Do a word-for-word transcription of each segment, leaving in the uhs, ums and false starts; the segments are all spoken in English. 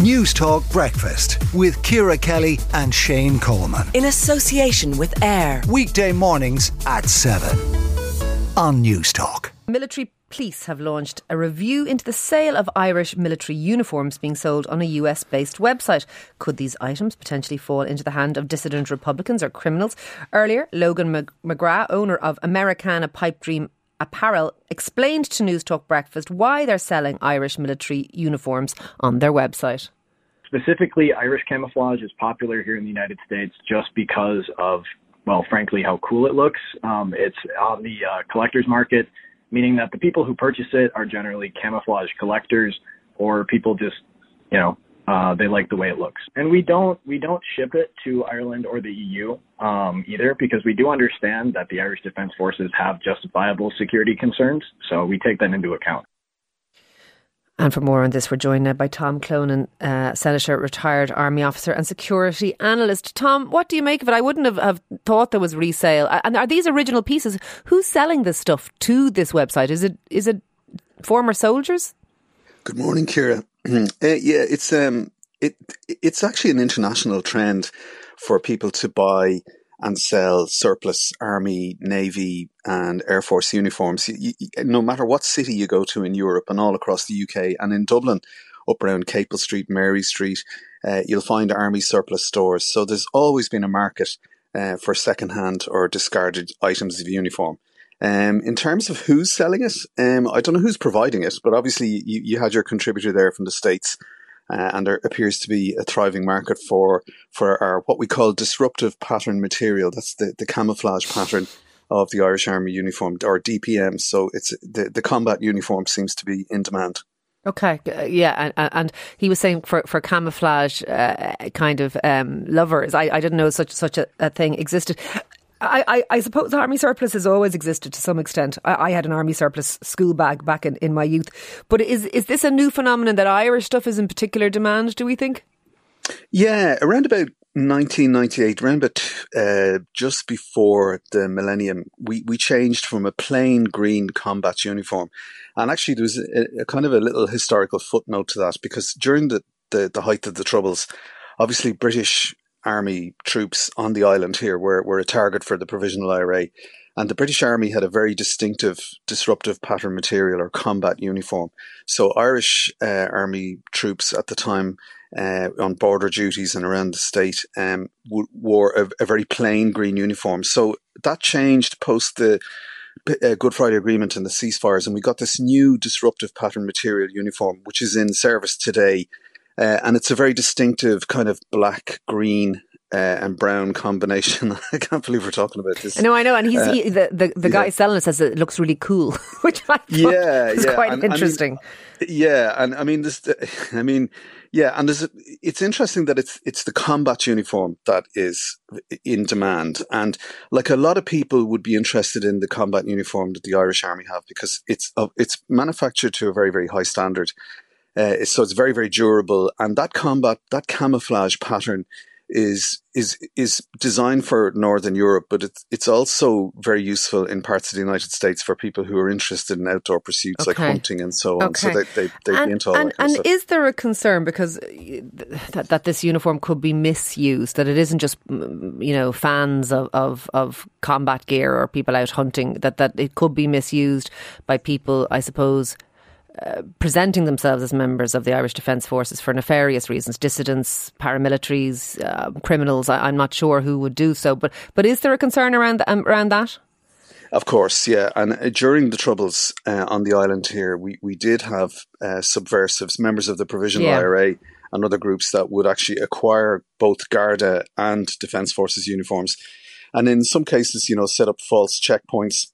News Talk Breakfast with Ciara Kelly and Shane Coleman. In association with AIR. Weekday mornings at seven on News Talk. Military police have launched a review into the sale of Irish military uniforms being sold on a U S-based website. Could these items potentially fall into the hand of dissident Republicans or criminals? Earlier, Logan McGrath, owner of Americana Pipe Dream Apparel, explained to News Talk Breakfast why they're selling Irish military uniforms on their website. Specifically, Irish camouflage is popular here in the United States just because of, well, frankly, how cool it looks. Um, it's on the uh, collector's market, meaning that the people who purchase it are generally camouflage collectors or people just, you know, uh, they like the way it looks. And we don't we don't ship it to Ireland or the E U um, either, because we do understand that the Irish Defence Forces have justifiable security concerns. So we take that into account. And for more on this, we're joined now by Tom Clonan, uh, Senator, retired Army officer and security analyst. Tom, what do you make of it? I wouldn't have, have thought there was resale. And are these original pieces? Who's selling this stuff to this website? Is it is it former soldiers? Good morning, Ciara. uh, yeah, it's um, it it's actually an international trend for people to buy and sell surplus Army, Navy and Air Force uniforms. You, you, no matter what city you go to in Europe and all across the U K and in Dublin, up around Capel Street, Mary Street, uh, you'll find Army surplus stores. So there's always been a market uh, for secondhand or discarded items of uniform. Um, in terms of who's selling it, um, I don't know who's providing it, but obviously you, you had your contributor there from the States. Uh, and there appears to be a thriving market for for our what we call disruptive pattern material. That's the, the camouflage pattern of the Irish Army uniform, or D P M. So it's the, the combat uniform seems to be in demand. Okay, uh, yeah, and, and he was saying for for camouflage uh, kind of um, lovers. I, I didn't know such such a, a thing existed. I, I, I suppose the army surplus has always existed to some extent. I, I had an army surplus school bag back in, in my youth. But is is this a new phenomenon that Irish stuff is in particular demand, do we think? Yeah, around about nineteen ninety-eight, around about uh, just before the millennium, we, we changed from a plain green combat uniform. And actually there was a, a kind of a little historical footnote to that, because during the, the, the height of the Troubles, obviously British Army troops on the island here were, were a target for the Provisional I R A. And the British Army had a very distinctive disruptive pattern material or combat uniform. So Irish uh, Army troops at the time uh, on border duties and around the state um, w- wore a, a very plain green uniform. So that changed post the uh, Good Friday Agreement and the ceasefires. And we got this new disruptive pattern material uniform, which is in service today. Uh, and it's a very distinctive kind of black, green uh, and brown combination. I can't believe we're talking about this. No, I know. And he's uh, he, the, the, the guy yeah. selling it says it looks really cool, which I thought yeah, was yeah. quite and, interesting. I mean, yeah. And I mean, this, I mean, yeah. And there's a, it's interesting that it's, it's the combat uniform that is in demand. And like a lot of people would be interested in the combat uniform that the Irish Army have, because it's uh, it's manufactured to a very, very high standard. Uh, so it's very, very durable. And that combat, that camouflage pattern is is is designed for Northern Europe, but it's, it's also very useful in parts of the United States for people who are interested in outdoor pursuits, okay, like hunting and so on. Okay. So they, they, they'd and, be into all and, that kind and of stuff. Is there a concern because that, that this uniform could be misused, that it isn't just, you know, fans of, of, of combat gear or people out hunting, that, that it could be misused by people, I suppose, Uh, presenting themselves as members of the Irish Defence Forces for nefarious reasons, dissidents, paramilitaries, uh, criminals. I, I'm not sure who would do so, but but is there a concern around th- um, around that? Of course, yeah. And uh, during the Troubles uh, on the island here, we, we did have uh, subversives, members of the Provisional yeah. I R A and other groups that would actually acquire both Garda and Defence Forces uniforms. And in some cases, you know, set up false checkpoints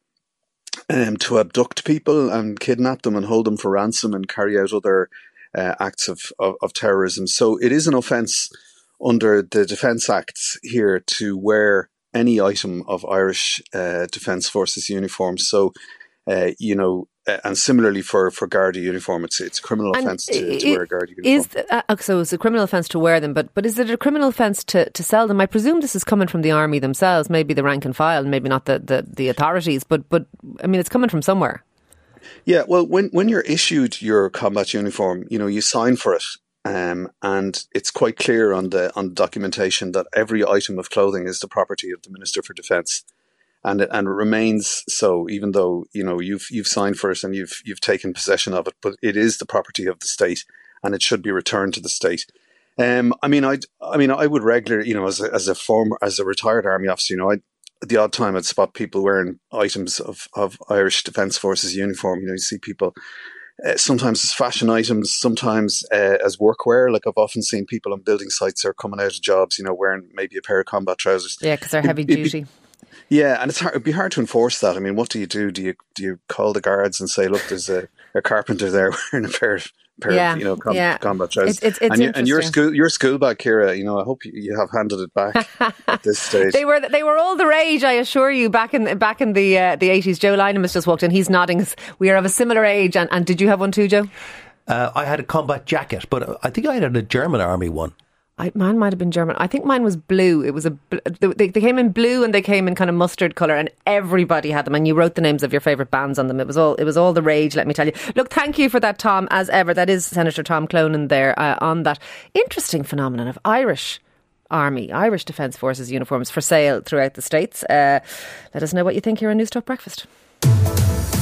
Um, to abduct people and kidnap them and hold them for ransom and carry out other uh, acts of, of, of terrorism. So it is an offence under the Defence Acts here to wear any item of Irish uh, Defence Forces uniform. So, uh, you know, and similarly for, for Garda uniform, it's it's a criminal offence to, to wear a Garda uniform. Is the, uh, so it's a criminal offence to wear them, but but is it a criminal offence to, to sell them? I presume this is coming from the army themselves, maybe the rank and file, maybe not the, the, the authorities, but, but I mean, it's coming from somewhere. Yeah, well, when, when you're issued your combat uniform, you know, you sign for it. Um, and it's quite clear on the on the documentation that every item of clothing is the property of the Minister for Defence, and it, and it remains so, even though you know you've you've signed for it and you've you've taken possession of it. But it is the property of the state, and it should be returned to the state. Um, I mean, I I mean, I would regularly, you know, as a, as a former as a retired army officer, you know, I at the odd time I'd spot people wearing items of of Irish Defence Forces uniform. You know, you see people. Uh, sometimes as fashion items, sometimes uh, as workwear. Like I've often seen people on building sites who are coming out of jobs, you know, wearing maybe a pair of combat trousers. Yeah, because they're heavy it, duty. Be, yeah, and it's hard, it'd be hard to enforce that. I mean, what do you do? Do you do you call the guards and say, look, there's a, a carpenter there wearing a pair of, pair yeah, of you know, com- yeah. combat trousers? It's, it's, it's and, you, and your school your school bag, Ciara, you know, I hope you, you have handed it back at this stage. They were they were all the rage, I assure you, back in back in the uh, the eighties. Joe Lynam has just walked in. He's nodding. We are of a similar age. And, and did you have one too, Joe? Uh, I had a combat jacket, but I think I had a German army one. I, mine might have been German. I think mine was blue. It was a they, they came in blue and they came in kind of mustard colour, and everybody had them. And you wrote the names of your favourite bands on them. It was all it was all the rage. Let me tell you. Look, thank you for that, Tom. As ever, that is Senator Tom Clonan there uh, on that interesting phenomenon of Irish Army, Irish Defence Forces uniforms for sale throughout the states. Uh, let us know what you think here on News Talk Breakfast.